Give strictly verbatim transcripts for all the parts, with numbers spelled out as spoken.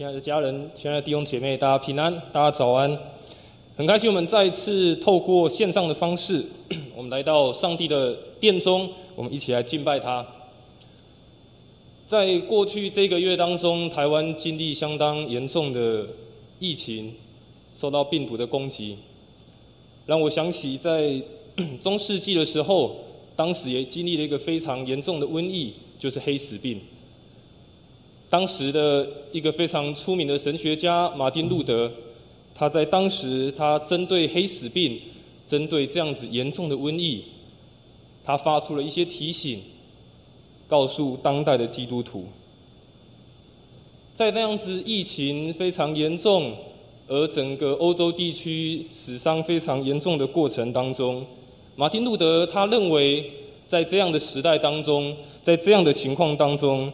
亲爱的家人，亲爱的弟兄姐妹，大家平安，大家早安。很开心我们再次透过线上的方式，我们来到上帝的殿中，我们一起来敬拜他。在过去这个月当中，台湾经历相当严重的疫情，受到病毒的攻击，让我想起在中世纪的时候，当时也经历了一个非常严重的瘟疫，就是黑死病。当时的一个非常出名的神学家马丁路德，他在当时他针对黑死病，针对这样子严重的瘟疫，他发出了一些提醒，告诉当代的基督徒，在那样子疫情非常严重，而整个欧洲地区死伤非常严重的过程当中，马丁路德他认为，在这样的时代当中，在这样的情况当中，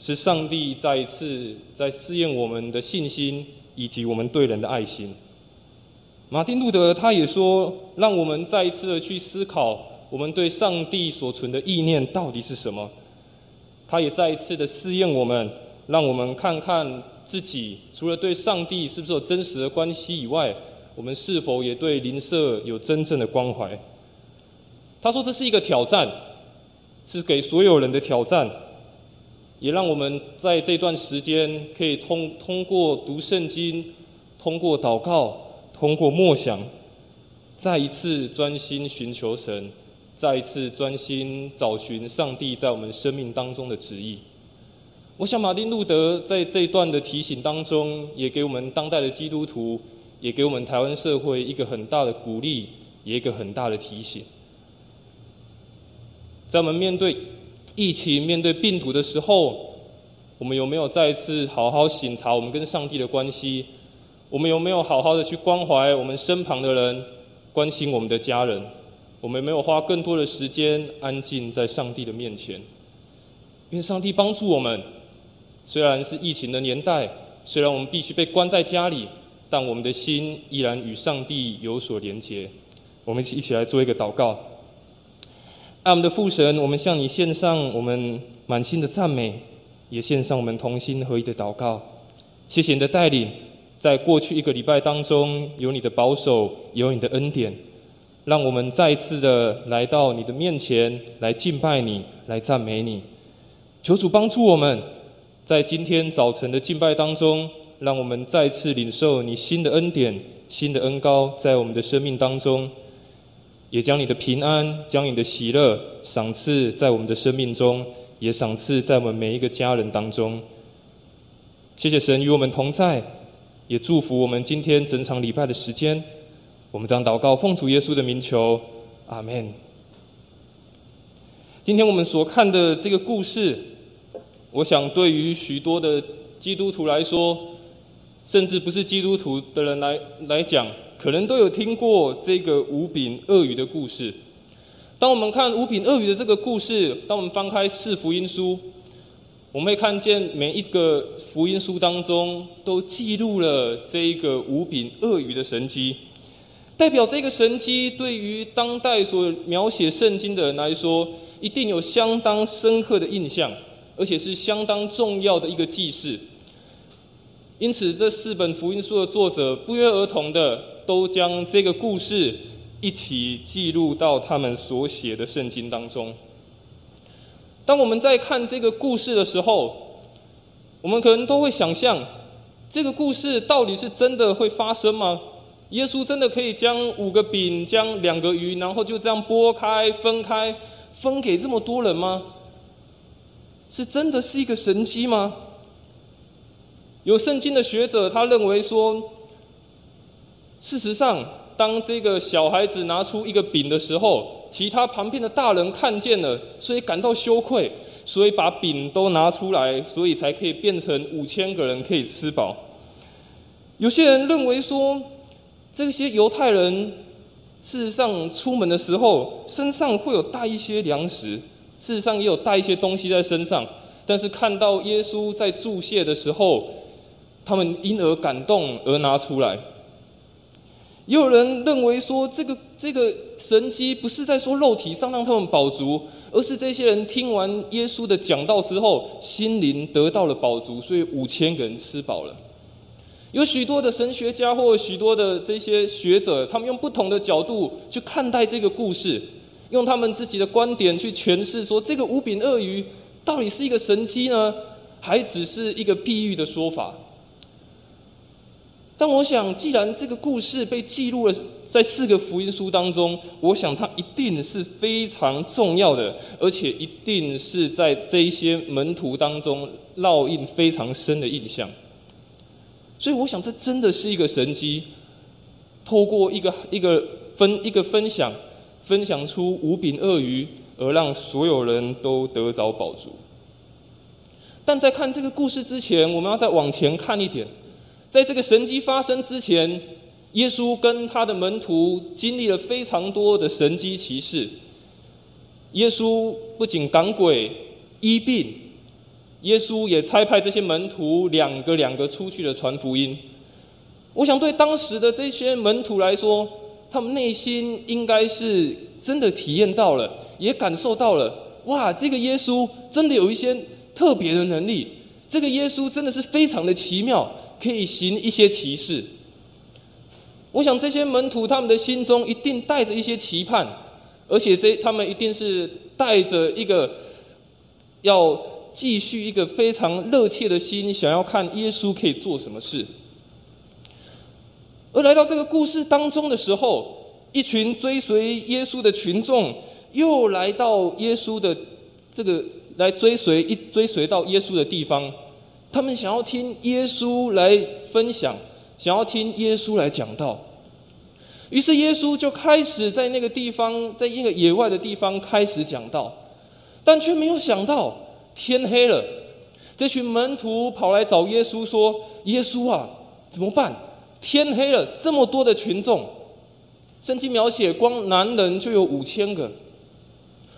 是上帝再一次在试验我们的信心以及我们对人的爱心。马丁路德他也说，让我们再一次的去思考我们对上帝所存的意念到底是什么。他也再一次的试验我们，让我们看看自己除了对上帝是不是有真实的关系以外，我们是否也对邻舍有真正的关怀。他说这是一个挑战，是给所有人的挑战，也让我们在这段时间可以通通过读圣经，通过祷告，通过默想，再一次专心寻求神，再一次专心找寻上帝在我们生命当中的旨意。我想马丁路德在这段的提醒当中，也给我们当代的基督徒，也给我们台湾社会一个很大的鼓励，也一个很大的提醒。在我们面对疫情、面对病毒的时候，我们有没有再一次好好省察我们跟上帝的关系？我们有没有好好的去关怀我们身旁的人，关心我们的家人？我们有没有花更多的时间安静在上帝的面前？愿上帝帮助我们。虽然是疫情的年代，虽然我们必须被关在家里，但我们的心依然与上帝有所连结。我们一起来做一个祷告。爱我们的父神，我们向你献上我们满心的赞美，也献上我们同心合一的祷告。谢谢你的带领，在过去一个礼拜当中，有你的保守，有你的恩典，让我们再一次的来到你的面前，来敬拜你，来赞美你。求主帮助我们，在今天早晨的敬拜当中，让我们再次领受你新的恩典、新的恩膏在我们的生命当中，也将你的平安，将你的喜乐赏赐在我们的生命中，也赏赐在我们每一个家人当中。谢谢神与我们同在，也祝福我们今天整场礼拜的时间。我们将祷告奉主耶稣的名求，阿们。今天我们所看的这个故事，我想对于许多的基督徒来说，甚至不是基督徒的人来来讲，可能都有听过这个五饼二鱼的故事。当我们看五饼二鱼的这个故事，当我们翻开四福音书，我们会看见每一个福音书当中都记录了这个五饼二鱼的神迹，代表这个神迹对于当代所描写圣经的人来说，一定有相当深刻的印象，而且是相当重要的一个记事。因此这四本福音书的作者不约而同的都将这个故事一起记录到他们所写的圣经当中。当我们在看这个故事的时候，我们可能都会想象，这个故事到底是真的会发生吗？耶稣真的可以将五个饼、将两个鱼，然后就这样拨开、分开，分给这么多人吗？是真的是一个神迹吗？有圣经的学者他认为说，事实上当这个小孩子拿出一个饼的时候，其他旁边的大人看见了，所以感到羞愧，所以把饼都拿出来，所以才可以变成五千个人可以吃饱。有些人认为说，这些犹太人事实上出门的时候身上会有带一些粮食，事实上也有带一些东西在身上，但是看到耶稣在祝谢的时候，他们因而感动而拿出来。也有人认为说，这个这个神迹不是在说肉体上让他们饱足，而是这些人听完耶稣的讲道之后，心灵得到了饱足，所以五千个人吃饱了。有许多的神学家或许多的这些学者，他们用不同的角度去看待这个故事，用他们自己的观点去诠释说，这个五饼鳄鱼到底是一个神迹呢，还只是一个譬喻的说法？但我想，既然这个故事被记录了在四个福音书当中，我想它一定是非常重要的，而且一定是在这一些门徒当中烙印非常深的印象。所以我想，这真的是一个神迹，透过一个一个分一个分享，分享出五饼鳄鱼，而让所有人都得着饱足。但在看这个故事之前，我们要再往前看一点。在这个神迹发生之前，耶稣跟他的门徒经历了非常多的神迹奇事。耶稣不仅赶鬼、医病，耶稣也差派这些门徒两个两个出去的传福音。我想对当时的这些门徒来说，他们内心应该是真的体验到了，也感受到了，哇，这个耶稣真的有一些特别的能力，这个耶稣真的是非常的奇妙，可以行一些奇事。我想这些门徒他们的心中一定带着一些期盼，而且这他们一定是带着一个要继续一个非常热切的心，想要看耶稣可以做什么事。而来到这个故事当中的时候，一群追随耶稣的群众又来到耶稣的这个来追随一追随到耶稣的地方，他们想要听耶稣来分享，想要听耶稣来讲道。于是耶稣就开始在那个地方，在一个野外的地方开始讲道，但却没有想到天黑了，这群门徒跑来找耶稣说：“耶稣啊，怎么办？天黑了，这么多的群众。”圣经描写光男人就有五千个，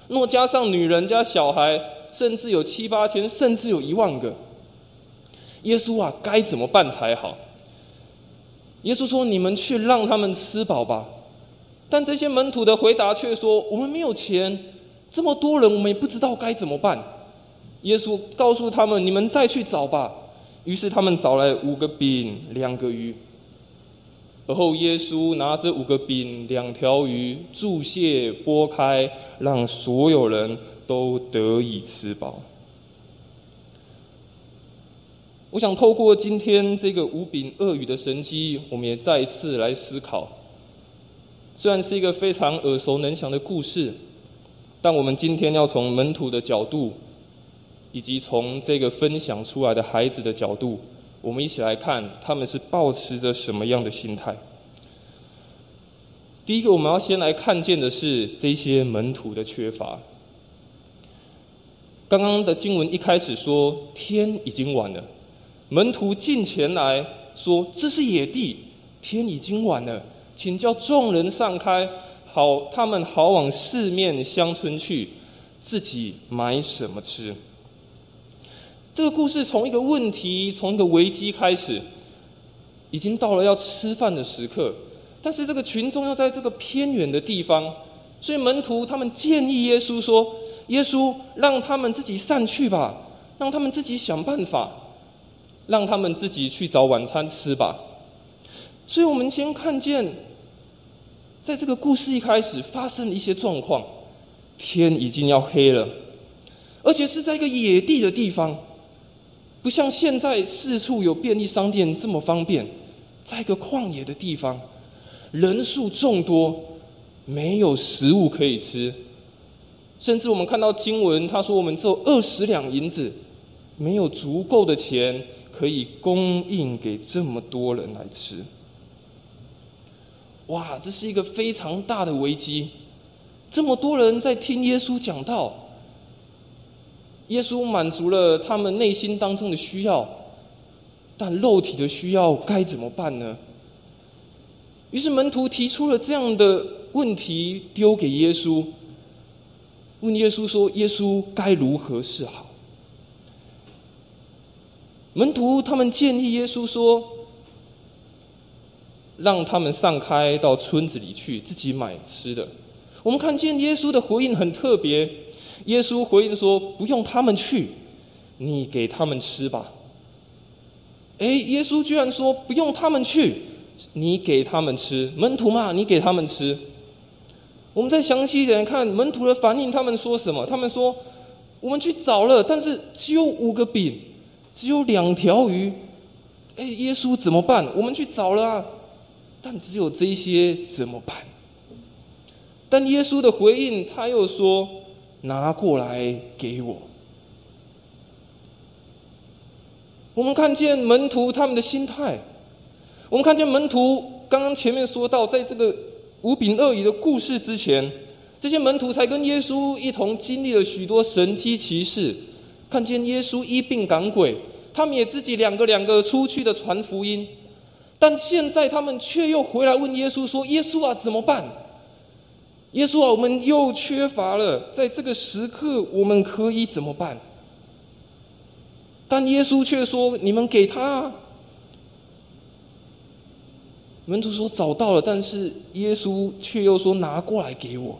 若加上女人加小孩，甚至有七八千，甚至有一万个。耶稣啊，该怎么办才好？耶稣说：“你们去让他们吃饱吧。”但这些门徒的回答却说：“我们没有钱，这么多人，我们也不知道该怎么办。”耶稣告诉他们：“你们再去找吧。”于是他们找来五个饼、两个鱼。而后耶稣拿这五个饼、两条鱼，祝谢、拨开，让所有人都得以吃饱。我想透过今天这个五饼鳄鱼的神迹，我们也再一次来思考，虽然是一个非常耳熟能详的故事，但我们今天要从门徒的角度，以及从这个分享出来的孩子的角度，我们一起来看他们是抱持着什么样的心态。第一个，我们要先来看见的是这些门徒的缺乏。刚刚的经文一开始说天已经晚了，门徒近前来说：“这是野地，天已经晚了，请叫众人散开，好他们好往四面乡村去，自己买什么吃。”这个故事从一个问题，从一个危机开始，已经到了要吃饭的时刻，但是这个群众要在这个偏远的地方，所以门徒他们建议耶稣说：“耶稣，让他们自己散去吧，让他们自己想办法，让他们自己去找晚餐吃吧。”所以我们先看见在这个故事一开始发生一些状况，天已经要黑了，而且是在一个野地的地方，不像现在四处有便利商店这么方便，在一个旷野的地方，人数众多，没有食物可以吃，甚至我们看到经文他说我们只有二十两银子，没有足够的钱可以供应给这么多人来吃。哇，这是一个非常大的危机，这么多人在听耶稣讲道，耶稣满足了他们内心当中的需要，但肉体的需要该怎么办呢？于是门徒提出了这样的问题，丢给耶稣，问耶稣说：“耶稣，该如何是好？”门徒他们建议耶稣说：“让他们散开到村子里去，自己买吃的。”我们看见耶稣的回应很特别，耶稣回应说：“不用他们去，你给他们吃吧。”哎，耶稣居然说：“不用他们去，你给他们吃。”门徒嘛，你给他们吃。我们再详细一点看门徒的反应，他们说什么？他们说：“我们去找了，但是只有五个饼，只有两条鱼。哎，耶稣怎么办？我们去找了啊，但只有这些，怎么办？”但耶稣的回应，他又说：“拿过来给我。”我们看见门徒他们的心态，我们看见门徒刚刚前面说到，在这个五饼二鱼的故事之前，这些门徒才跟耶稣一同经历了许多神迹奇事，看见耶稣医病赶鬼，他们也自己两个两个出去的传福音。但现在他们却又回来问耶稣说：“耶稣啊，怎么办？耶稣啊，我们又缺乏了，在这个时刻我们可以怎么办？”但耶稣却说：“你们给他啊。”门徒说找到了，但是耶稣却又说：“拿过来给我。”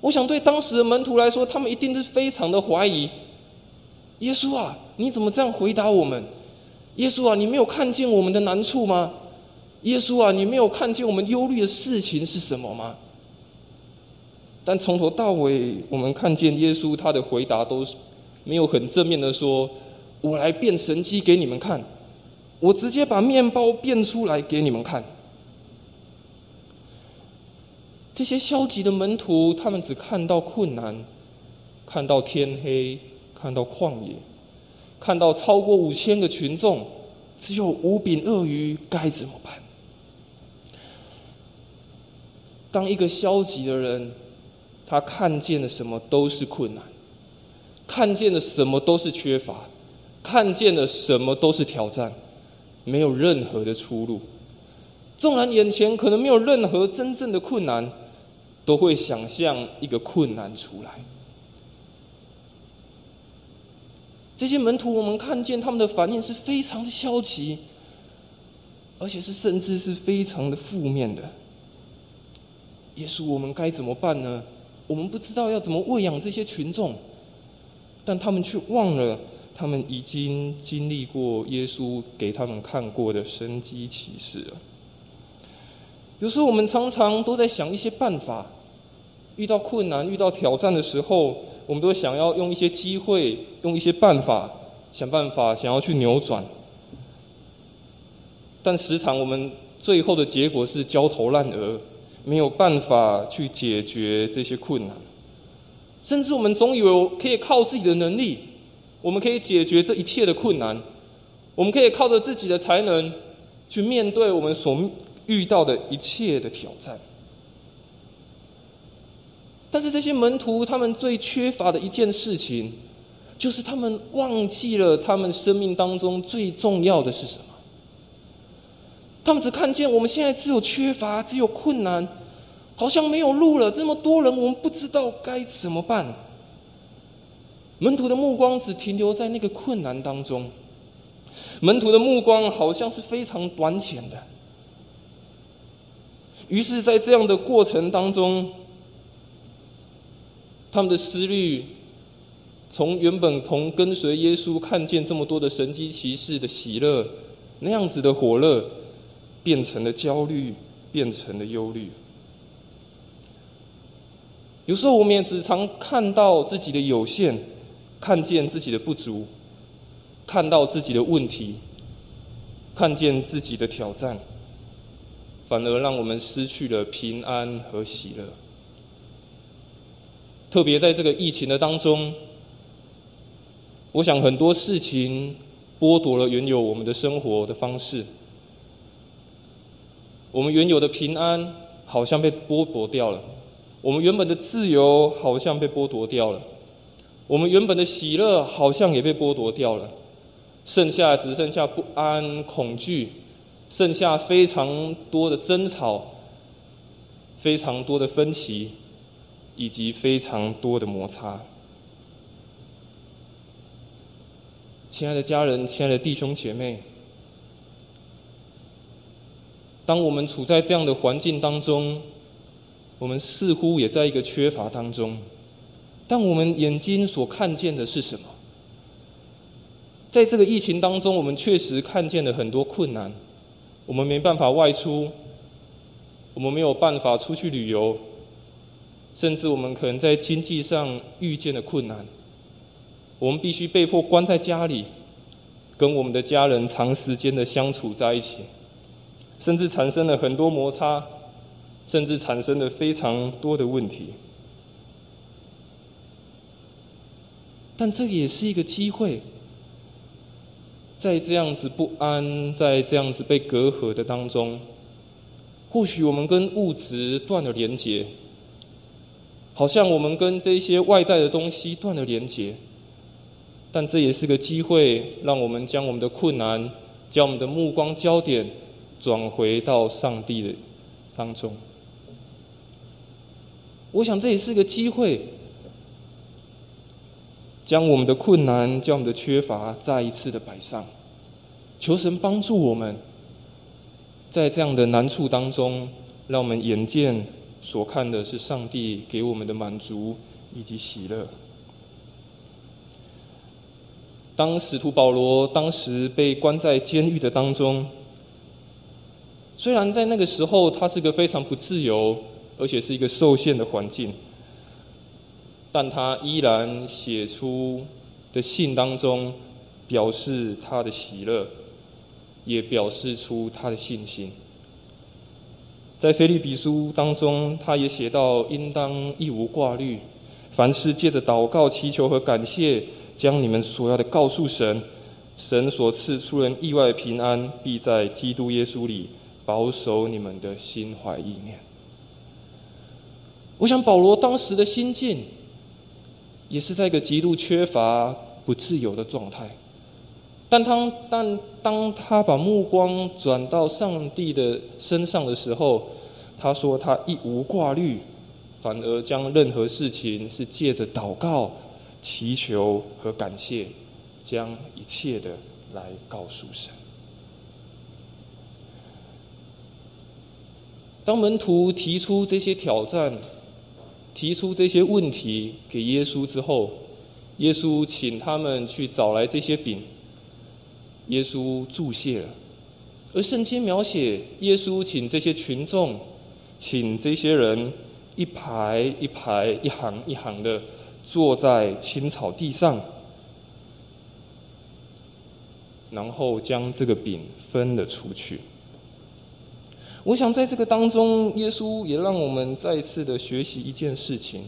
我想对当时的门徒来说，他们一定是非常的怀疑。耶稣啊，你怎么这样回答我们？耶稣啊，你没有看见我们的难处吗？耶稣啊，你没有看见我们忧虑的事情是什么吗？但从头到尾，我们看见耶稣他的回答都没有很正面的说：“我来变神迹给你们看，我直接把面包变出来给你们看。”这些消极的门徒，他们只看到困难，看到天黑，看到旷野，看到超过五千个群众，只有五饼二鱼，该怎么办？当一个消极的人，他看见的什么都是困难，看见的什么都是缺乏，看见的什么都是挑战，没有任何的出路。纵然眼前可能没有任何真正的困难，都会想象一个困难出来。这些门徒，我们看见他们的反应是非常的消极，而且是甚至是非常的负面的。耶稣，我们该怎么办呢？我们不知道要怎么喂养这些群众，但他们却忘了他们已经经历过耶稣给他们看过的神迹奇事了。有时候我们常常都在想一些办法，遇到困难遇到挑战的时候，我们都想要用一些机会，用一些办法，想办法想要去扭转，但时常我们最后的结果是焦头烂额，没有办法去解决这些困难。甚至我们总以为可以靠自己的能力，我们可以解决这一切的困难，我们可以靠着自己的才能去面对我们所遇到的一切的挑战。但是这些门徒，他们最缺乏的一件事情，就是他们忘记了他们生命当中最重要的是什么。他们只看见我们现在只有缺乏，只有困难，好像没有路了，这么多人，我们不知道该怎么办。门徒的目光只停留在那个困难当中，门徒的目光好像是非常短浅的。于是在这样的过程当中，他们的思虑从原本从跟随耶稣看见这么多的神迹奇事的喜乐，那样子的火热，变成了焦虑，变成了忧虑。有时候我们也只常看到自己的有限，看见自己的不足，看到自己的问题，看见自己的挑战，反而让我们失去了平安和喜乐。特别在这个疫情的当中，我想很多事情剥夺了原有我们的生活的方式，我们原有的平安好像被剥夺掉了，我们原本的自由好像被剥夺掉了，我们原本的喜乐好像也被剥夺掉了，剩下只剩下不安、恐惧，剩下非常多的争吵，非常多的分歧，以及非常多的摩擦。亲爱的家人，亲爱的弟兄姐妹，当我们处在这样的环境当中，我们似乎也在一个缺乏当中，但我们眼睛所看见的是什么？在这个疫情当中，我们确实看见了很多困难，我们没办法外出，我们没有办法出去旅游，甚至我们可能在经济上遇见了困难，我们必须被迫关在家里，跟我们的家人长时间的相处在一起，甚至产生了很多摩擦，甚至产生了非常多的问题。但这也是一个机会，在这样子不安，在这样子被隔阂的当中，或许我们跟物质断了连结，好像我们跟这些外在的东西断了连结，但这也是个机会，让我们将我们的困难，将我们的目光焦点转回到上帝的当中。我想这也是个机会，将我们的困难，将我们的缺乏再一次的摆上，求神帮助我们，在这样的难处当中，让我们眼见所看的是上帝给我们的满足以及喜乐。当使徒保罗当时被关在监狱的当中，虽然在那个时候他是个非常不自由，而且是一个受限的环境，但他依然写出的信当中表示他的喜乐，也表示出他的信心。在腓立比书当中，他也写到，应当一无挂虑，凡事借着祷告、祈求和感谢，将你们所要的告诉神，神所赐出人意外的平安，必在基督耶稣里保守你们的心怀意念。我想保罗当时的心境也是在一个极度缺乏不自由的状态，但他但当他把目光转到上帝的身上的时候，他说他一无挂虑，反而将任何事情是借着祷告、祈求和感谢，将一切的来告诉神。当门徒提出这些挑战，提出这些问题给耶稣之后，耶稣请他们去找来这些饼，耶稣祝谢了。而圣经描写耶稣请这些群众，请这些人一排一排、一行一行的坐在青草地上，然后将这个饼分了出去。我想在这个当中，耶稣也让我们再次的学习一件事情。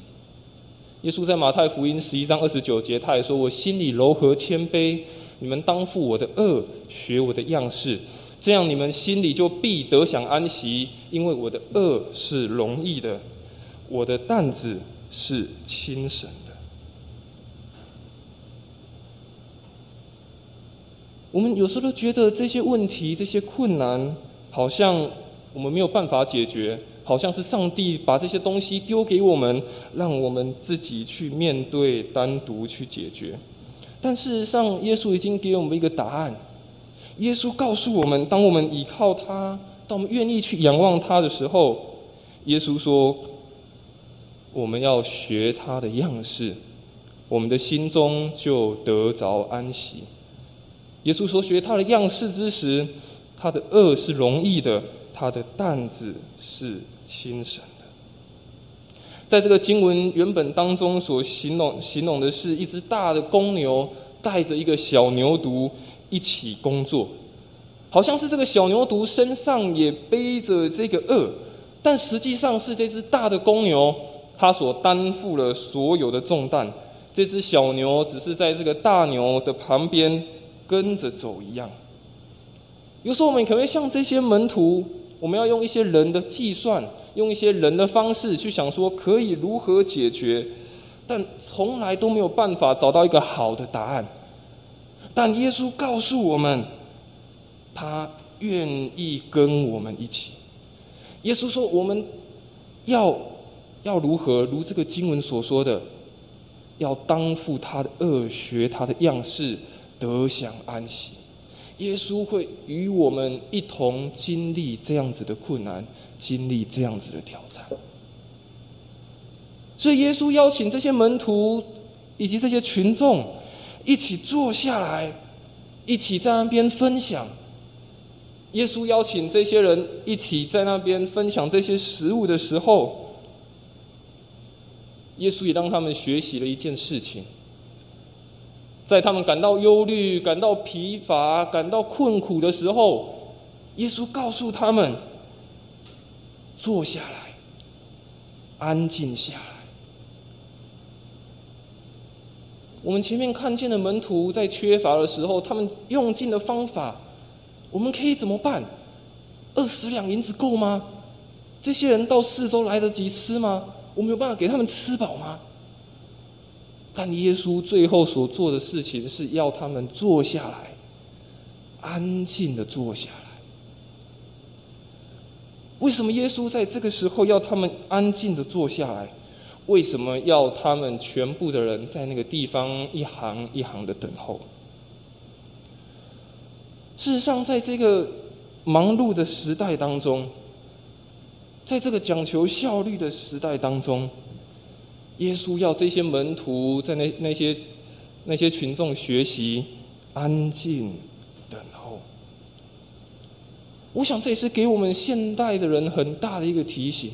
耶稣在马太福音十一章二十九节，他也说：“我心里柔和谦卑，你们当负我的恶，学我的样式，这样你们心里就必得享安息。因为我的恶是容易的，我的担子是轻省的。”我们有时候都觉得这些问题、这些困难，好像我们没有办法解决，好像是上帝把这些东西丢给我们，让我们自己去面对、单独去解决。但事实上，耶稣已经给我们一个答案。耶稣告诉我们，当我们倚靠他，当我们愿意去仰望他的时候，耶稣说，我们要学他的样式，我们的心中就得着安息。耶稣说，学他的样式之时，他的恶是容易的，他的担子是轻省的。在这个经文原本当中所形容形容的是一只大的公牛带着一个小牛犊一起工作，好像是这个小牛犊身上也背着这个轭，但实际上是这只大的公牛它所担负了所有的重担，这只小牛只是在这个大牛的旁边跟着走一样。有时候我们可能会像这些门徒，我们要用一些人的计算，用一些人的方式去想说可以如何解决，但从来都没有办法找到一个好的答案。但耶稣告诉我们，他愿意跟我们一起。耶稣说，我们要要如何，如这个经文所说的，要当负他的恶，学他的样式，得享安息。耶稣会与我们一同经历这样子的困难，经历这样子的挑战。所以耶稣邀请这些门徒以及这些群众一起坐下来，一起在那边分享。耶稣邀请这些人一起在那边分享这些食物的时候，耶稣也让他们学习了一件事情。在他们感到忧虑、感到疲乏、感到困苦的时候，耶稣告诉他们坐下来，安静下来。我们前面看见的门徒在缺乏的时候，他们用尽的方法，我们可以怎么办？二十两银子够吗？这些人到四周来得及吃吗？我们有办法给他们吃饱吗？但耶稣最后所做的事情是要他们坐下来，安静的坐下来。为什么耶稣在这个时候要他们安静的坐下来？为什么要他们全部的人在那个地方一行一行的等候？事实上，在这个忙碌的时代当中，在这个讲求效率的时代当中，耶稣要这些门徒在那那些那些群众学习安静等候。我想这也是给我们现代的人很大的一个提醒。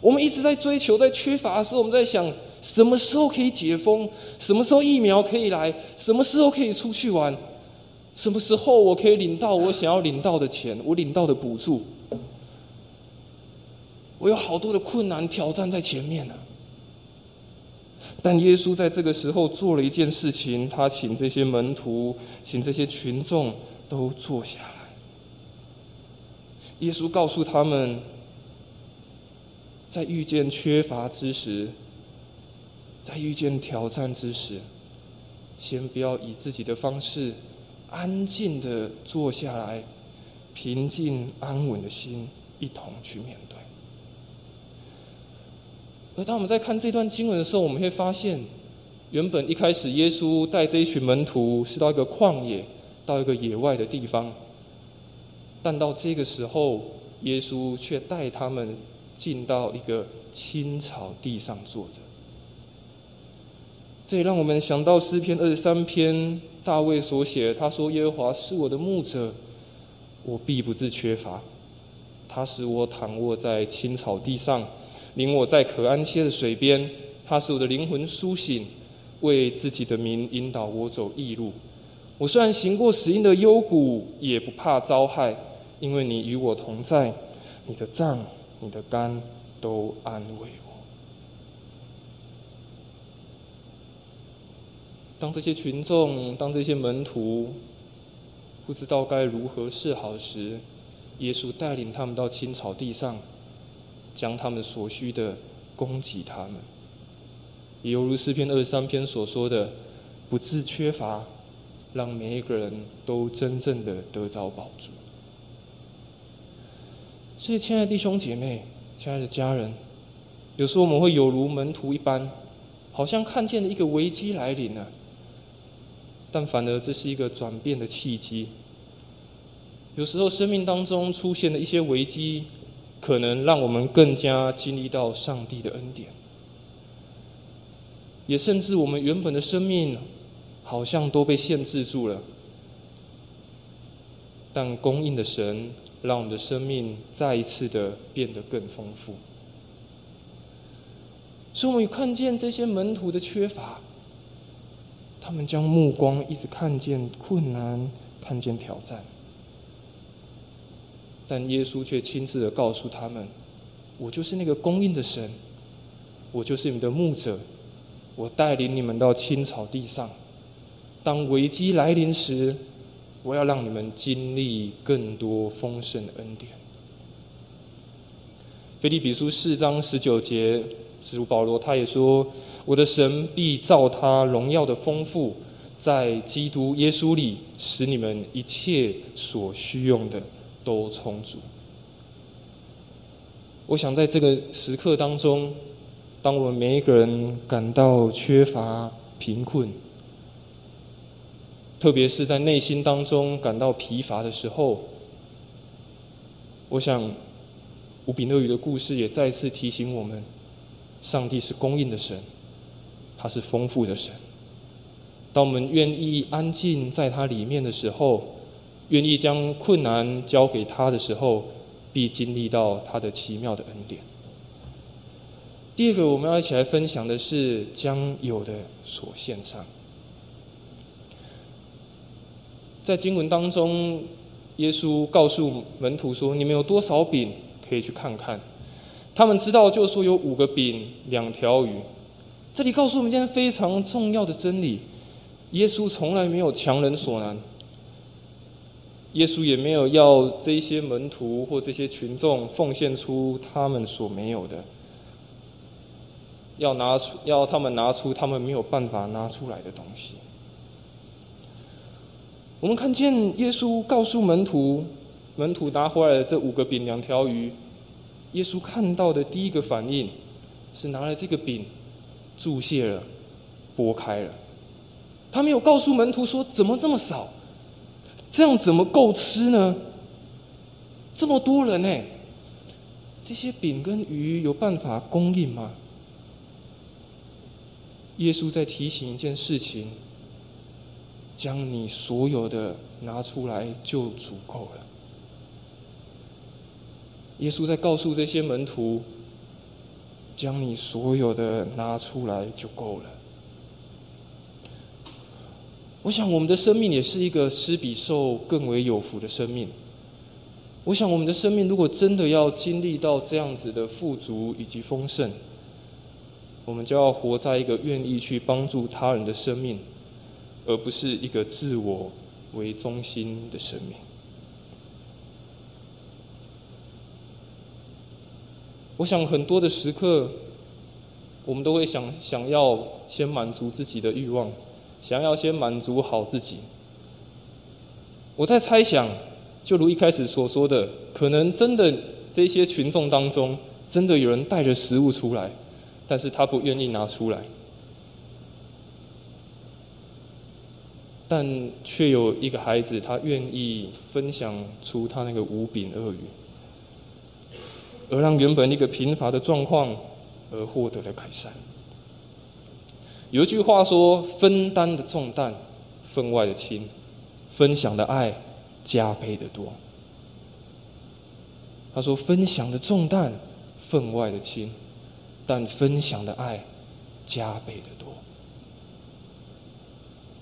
我们一直在追求，在缺乏的时候，我们在想什么时候可以解封，什么时候疫苗可以来，什么时候可以出去玩，什么时候我可以领到我想要领到的钱，我领到的补助。我有好多的困难挑战在前面啊。但耶稣在这个时候做了一件事情，他请这些门徒，请这些群众都坐下来。耶稣告诉他们，在遇见缺乏之时，在遇见挑战之时，先不要以自己的方式，安静的坐下来，平静安稳的心一同去面对。而当我们在看这段经文的时候，我们会发现，原本一开始耶稣带这一群门徒是到一个旷野，到一个野外的地方，但到这个时候，耶稣却带他们进到一个青草地上坐着。这也让我们想到诗篇二十三篇大卫所写，他说：耶和华是我的牧者，我必不致缺乏。他使我躺卧在青草地上，领我在可安歇的水边。他使我的灵魂苏醒，为自己的名引导我走义路。我虽然行过死荫的幽谷，也不怕遭害，因为你与我同在，你的杖你的肝都安慰我。当这些群众，当这些门徒不知道该如何是好时，耶稣带领他们到青草地上，将他们所需的供给他们。也犹如诗篇二十三篇所说的，不致缺乏，让每一个人都真正的得着饱足。所以亲爱的弟兄姐妹，亲爱的家人，有时候我们会有如门徒一般，好像看见了一个危机来临了，但反而这是一个转变的契机。有时候生命当中出现的一些危机，可能让我们更加经历到上帝的恩典，也甚至我们原本的生命好像都被限制住了，但供应的神让我们的生命再一次的变得更丰富。所以我们看见这些门徒的缺乏，他们将目光一直看见困难，看见挑战，但耶稣却亲自的告诉他们，我就是那个供应的神，我就是你们的牧者，我带领你们到青草地上，当危机来临时，我要让你们经历更多丰盛的恩典。腓立比书四章十九节，使徒保罗他也说：“我的神必照他荣耀的丰富，在基督耶稣里，使你们一切所需用的都充足。”我想在这个时刻当中，当我们每一个人感到缺乏、贫困，特别是在内心当中感到疲乏的时候，我想五饼二鱼的故事也再次提醒我们，上帝是供应的神，他是丰富的神。当我们愿意安静在他里面的时候，愿意将困难交给他的时候，必经历到他的奇妙的恩典。第二个，我们要一起来分享的是将有的所献上。在经文当中，耶稣告诉门徒说：“你们有多少饼，可以去看看。”他们知道，就说有五个饼，两条鱼。这里告诉我们一件非常重要的真理：耶稣从来没有强人所难，耶稣也没有要这些门徒或这些群众奉献出他们所没有的，要拿出要他们拿出他们没有办法拿出来的东西。我们看见耶稣告诉门徒，门徒拿回来的这五个饼两条鱼，耶稣看到的第一个反应是拿了这个饼注谢了，拨开了。他没有告诉门徒说怎么这么少，这样怎么够吃呢？这么多人耶，这些饼跟鱼有办法供应吗？耶稣在提醒一件事情：将你所有的拿出来就足够了。耶稣在告诉这些门徒，将你所有的拿出来就够了。我想我们的生命也是一个施比受更为有福的生命。我想我们的生命如果真的要经历到这样子的富足以及丰盛，我们就要活在一个愿意去帮助他人的生命，而不是一个自我为中心的生命。我想很多的时刻，我们都会想想要先满足自己的欲望，想要先满足好自己。我在猜想，就如一开始所说的，可能真的这些群众当中，真的有人带着食物出来，但是他不愿意拿出来。但却有一个孩子，他愿意分享出他那个五饼二鱼，而让原本一个贫乏的状况而获得了改善。有一句话说：分担的重担，分外的轻；分享的爱，加倍的多。他说：分享的重担，分外的轻；但分享的爱，加倍的多。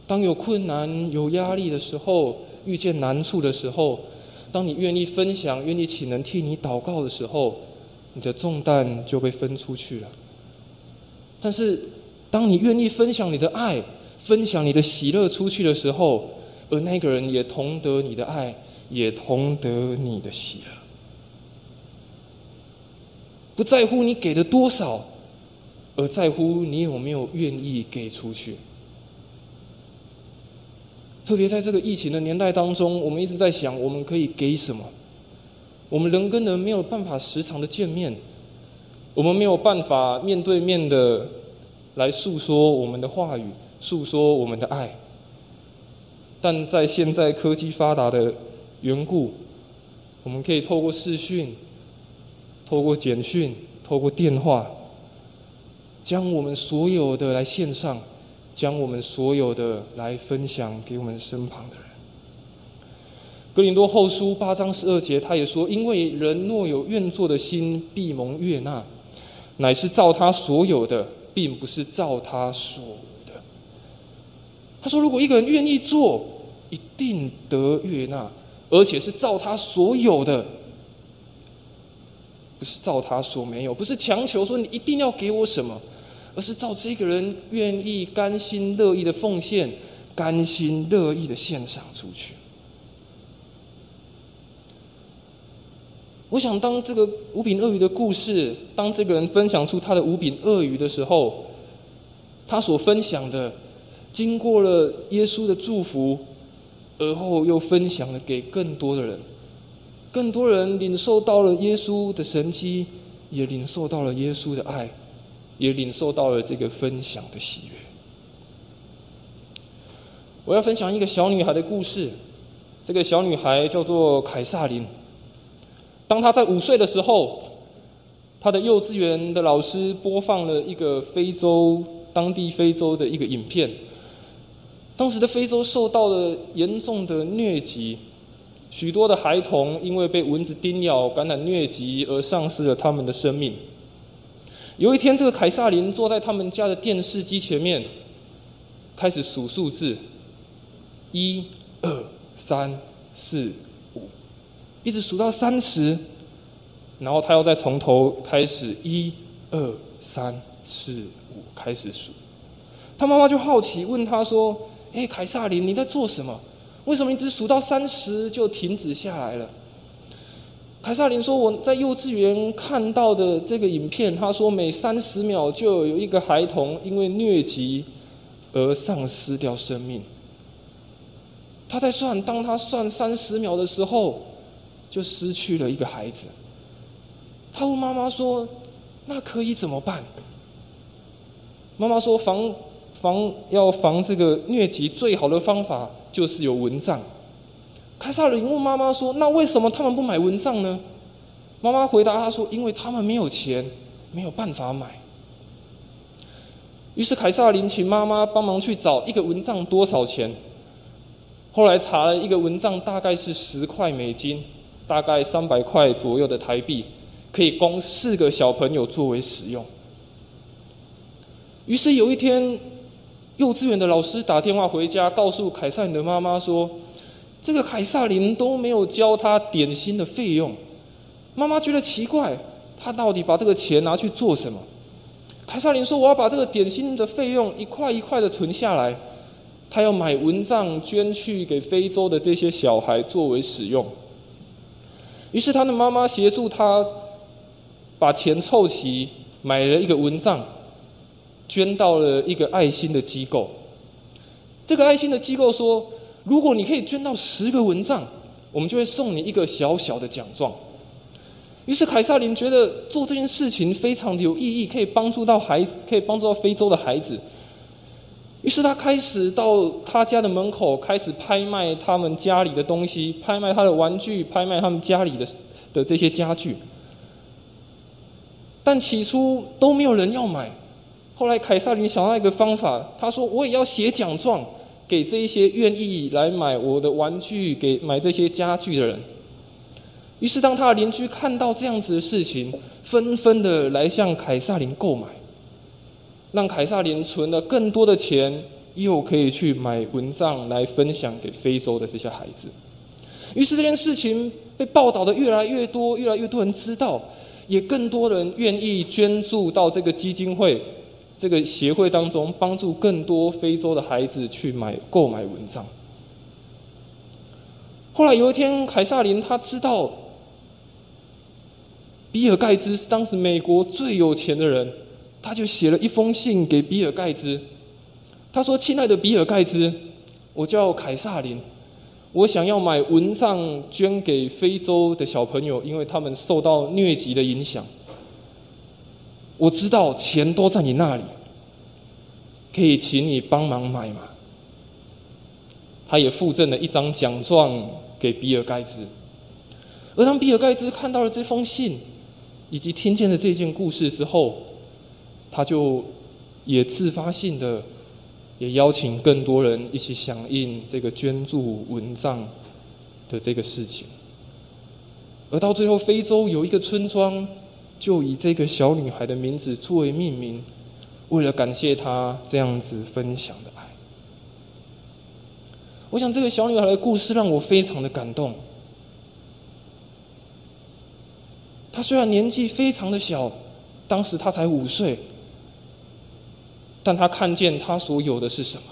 当有困难有压力的时候，遇见难处的时候，当你愿意分享，愿意请人替你祷告的时候，你的重担就被分出去了。但是当你愿意分享你的爱，分享你的喜乐出去的时候，而那个人也同得你的爱，也同得你的喜乐。不在乎你给的多少，而在乎你有没有愿意给出去。特别在这个疫情的年代当中，我们一直在想我们可以给什么。我们人跟人没有办法时常的见面，我们没有办法面对面的来诉说我们的话语，诉说我们的爱。但在现在科技发达的缘故，我们可以透过视讯，透过简讯，透过电话，将我们所有的来献上，将我们所有的来分享给我们身旁的人。哥林多后书八章十二节，他也说：因为人若有愿做的心，必蒙悦纳，乃是照他所有的，并不是照他所无的。他说，如果一个人愿意做，一定得悦纳，而且是照他所有的，不是照他所没有，不是强求说你一定要给我什么，而是照这个人愿意甘心乐意的奉献，甘心乐意的献上出去。我想当这个五饼二鱼的故事，当这个人分享出他的五饼二鱼的时候，他所分享的经过了耶稣的祝福，而后又分享了给更多的人，更多人领受到了耶稣的神迹，也领受到了耶稣的爱，也领受到了这个分享的喜悦。我要分享一个小女孩的故事。这个小女孩叫做凯撒琳。当她在五岁的时候，他的幼稚园的老师播放了一个非洲当地非洲的一个影片。当时的非洲受到了严重的疟疾，许多的孩童因为被蚊子叮咬感染疟疾而丧失了他们的生命。有一天，这个凯撒琳坐在他们家的电视机前面，开始数数字，一、二、三、四、五，一直数到三十，然后他又再从头开始，一、二、三、四、五，开始数。他妈妈就好奇问他说：“哎，凯撒琳，你在做什么？为什么你只数到三十就停止下来了？”凯撒琳说：“我在幼稚园看到的这个影片，他说每三十秒就有一个孩童因为疟疾而丧失掉生命。他在算，当他算三十秒的时候，就失去了一个孩子。”他问妈妈说：“那可以怎么办？”妈妈说：“防。”防要防这个疟疾最好的方法就是有蚊帐。”凯撒琳问妈妈说：“那为什么他们不买蚊帐呢？”妈妈回答他说：“因为他们没有钱，没有办法买。”于是凯撒琳请妈妈帮忙去找一个蚊帐多少钱。后来查了一个蚊帐大概是十块美金，大概三百块左右的台币，可以供四个小朋友作为使用。于是有一天，幼稚园的老师打电话回家，告诉凯撒琳的妈妈说：“这个凯撒琳都没有交他点心的费用。”妈妈觉得奇怪，他到底把这个钱拿去做什么？凯撒琳说：“我要把这个点心的费用一块一块的存下来，他要买蚊帐捐去给非洲的这些小孩作为使用。”于是他的妈妈协助他把钱凑齐，买了一个蚊帐，捐到了一个爱心的机构。这个爱心的机构说：“如果你可以捐到十个蚊帐，我们就会送你一个小小的奖状。”于是凯撒琳觉得做这件事情非常的有意义，可以帮助到孩子，可以帮助到非洲的孩子。于是他开始到他家的门口开始拍卖他们家里的东西，拍卖他的玩具，拍卖他们家里的的这些家具。但起初都没有人要买。后来凯撒琳想到一个方法，他说：“我也要写奖状给这一些愿意来买我的玩具、给买这些家具的人。”于是当他的邻居看到这样子的事情，纷纷的来向凯撒琳购买，让凯撒琳存了更多的钱，又可以去买蚊帐来分享给非洲的这些孩子。于是这件事情被报道的越来越多，越来越多人知道，也更多人愿意捐助到这个基金会、这个协会当中，帮助更多非洲的孩子去买购买蚊帐。后来有一天，凯撒琳他知道比尔盖茨是当时美国最有钱的人，他就写了一封信给比尔盖茨。他说：“亲爱的比尔盖茨，我叫凯撒琳，我想要买蚊帐捐给非洲的小朋友，因为他们受到疟疾的影响。我知道钱都在你那里，可以请你帮忙买嘛。”他也附赠了一张奖状给比尔盖茨。而当比尔盖茨看到了这封信，以及听见了这件故事之后，他就也自发性的也邀请更多人一起响应这个捐助蚊帐的这个事情。而到最后，非洲有一个村庄就以这个小女孩的名字作为命名，为了感谢她这样子分享的爱。我想这个小女孩的故事让我非常的感动。她虽然年纪非常的小，当时她才五岁，但她看见她所有的是什么。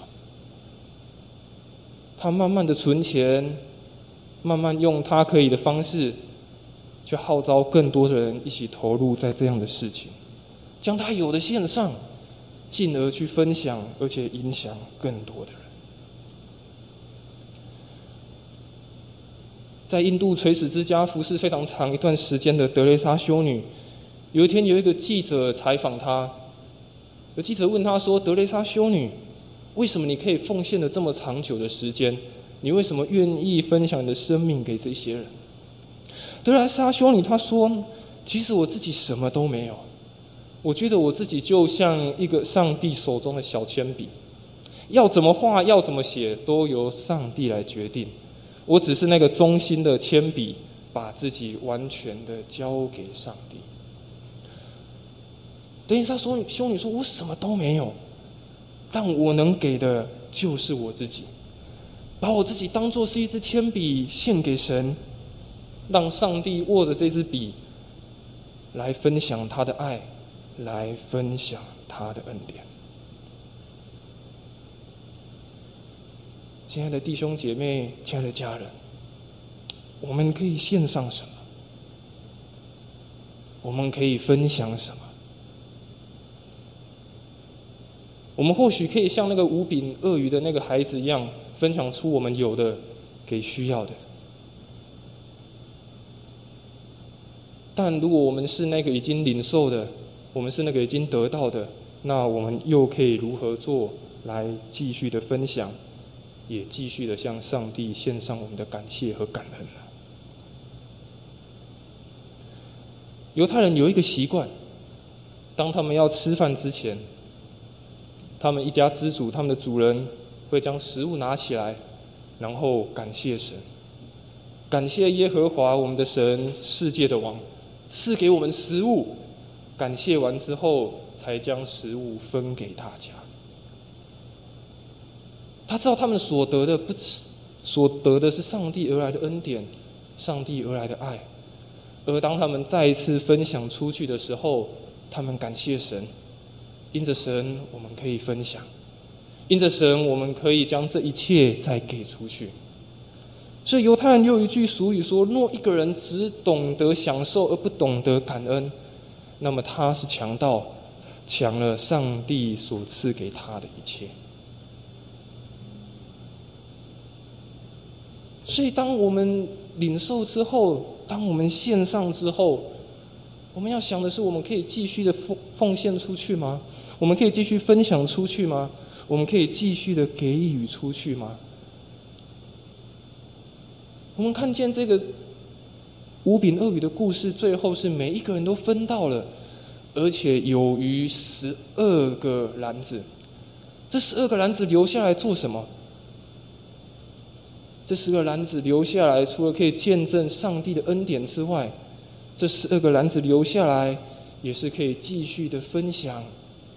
她慢慢的存钱，慢慢用她可以的方式去号召更多的人一起投入在这样的事情，将他有的献上，进而去分享，而且影响更多的人。在印度垂死之家服侍非常长一段时间的德蕾莎修女，有一天有一个记者采访她，有记者问她说：“德蕾莎修女，为什么你可以奉献了这么长久的时间？你为什么愿意分享你的生命给这些人？”德蕾莎修女她说：“其实我自己什么都没有，我觉得我自己就像一个上帝手中的小铅笔，要怎么画，要怎么写，都由上帝来决定。我只是那个忠心的铅笔，把自己完全的交给上帝。等一下说，修女说我什么都没有，但我能给的就是我自己，把我自己当作是一支铅笔献给神，让上帝握着这支笔来分享他的爱，来分享他的恩典。亲爱的弟兄姐妹，亲爱的家人，我们可以献上什么？我们可以分享什么？我们或许可以像那个无柄鳄鱼的那个孩子一样，分享出我们有的给需要的。但如果我们是那个已经领受的，我们是那个已经得到的，那我们又可以如何做来继续的分享，也继续的向上帝献上我们的感谢和感恩呢？犹太人有一个习惯，当他们要吃饭之前，他们一家之主，他们的主人会将食物拿起来，然后感谢神，感谢耶和华我们的神，世界的王，赐给我们食物。感谢完之后，才将食物分给大家。他知道他们所得的不是所得的是上帝而来的恩典，上帝而来的爱。而当他们再一次分享出去的时候，他们感谢神，因着神我们可以分享，因着神我们可以将这一切再给出去。所以犹太人又有一句俗语说，若一个人只懂得享受而不懂得感恩，那么他是强盗，抢了上帝所赐给他的一切。所以当我们领受之后，当我们献上之后，我们要想的是，我们可以继续的奉献出去吗？我们可以继续分享出去吗？我们可以继续的给予出去吗？我们看见这个无柄鳄鱼的故事，最后是每一个人都分到了，而且有余十二个篮子。这十二个篮子留下来做什么？这十个篮子留下来，除了可以见证上帝的恩典之外，这十二个篮子留下来，也是可以继续的分享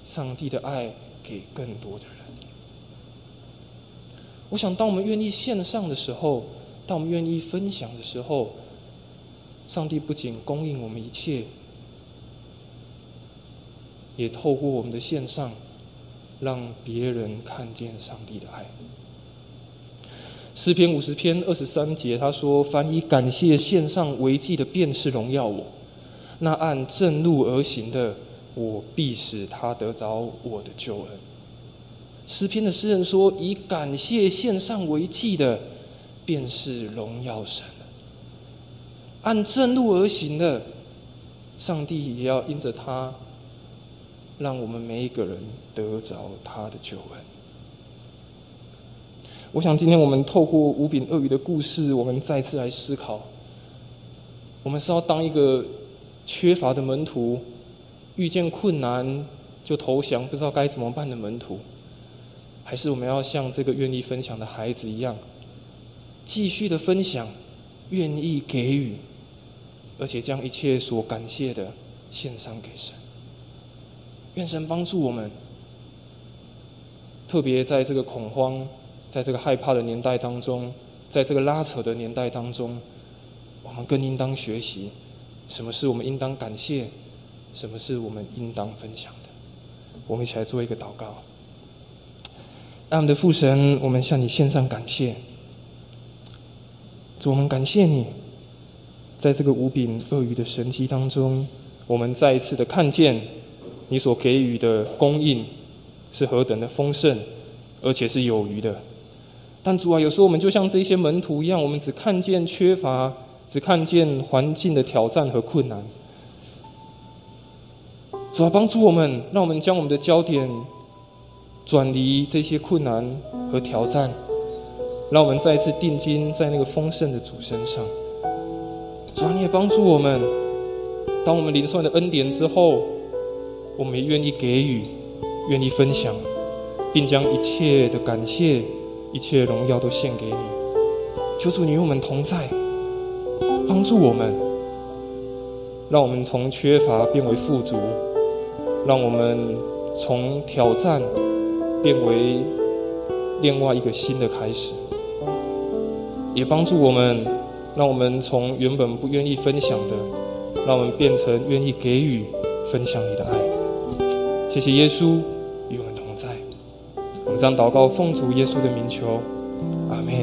上帝的爱给更多的人。我想，当我们愿意献上的时候，当我们愿意分享的时候，上帝不仅供应我们一切，也透过我们的献上，让别人看见上帝的爱。诗篇五十篇二十三节，他说：“凡以感谢献上为祭的，便是荣耀我；那按正路而行的，我必使他得着我的救恩。”诗篇的诗人说：“以感谢献上为祭的，便是荣耀神。”按正路而行的，上帝也要因着他，让我们每一个人得着他的救恩。我想，今天我们透过无柄鳄鱼的故事，我们再次来思考：我们是要当一个缺乏的门徒，遇见困难就投降，不知道该怎么办的门徒，还是我们要像这个愿意分享的孩子一样，继续的分享？愿意给予，而且将一切所感谢的献上给神。愿神帮助我们，特别在这个恐慌、在这个害怕的年代当中，在这个拉扯的年代当中，我们更应当学习什么是我们应当感谢，什么是我们应当分享的。我们一起来做一个祷告。爱我们的父神，我们向你献上感谢。主，我们感谢你，在这个无柄鳄鱼的神迹当中，我们再一次的看见你所给予的供应是何等的丰盛，而且是有余的。但主啊，有时候我们就像这些门徒一样，我们只看见缺乏，只看见环境的挑战和困难。主啊，帮助我们，让我们将我们的焦点转离这些困难和挑战，让我们再一次定睛在那个丰盛的主身上。主啊，你也帮助我们，当我们领受你的恩典之后，我们也愿意给予，愿意分享，并将一切的感谢、一切荣耀都献给你。求主你与我们同在，帮助我们，让我们从缺乏变为富足，让我们从挑战变为另外一个新的开始，也帮助我们，让我们从原本不愿意分享的，让我们变成愿意给予分享你的爱。谢谢耶稣与我们同在，我们将祷告奉主耶稣的名求，阿们。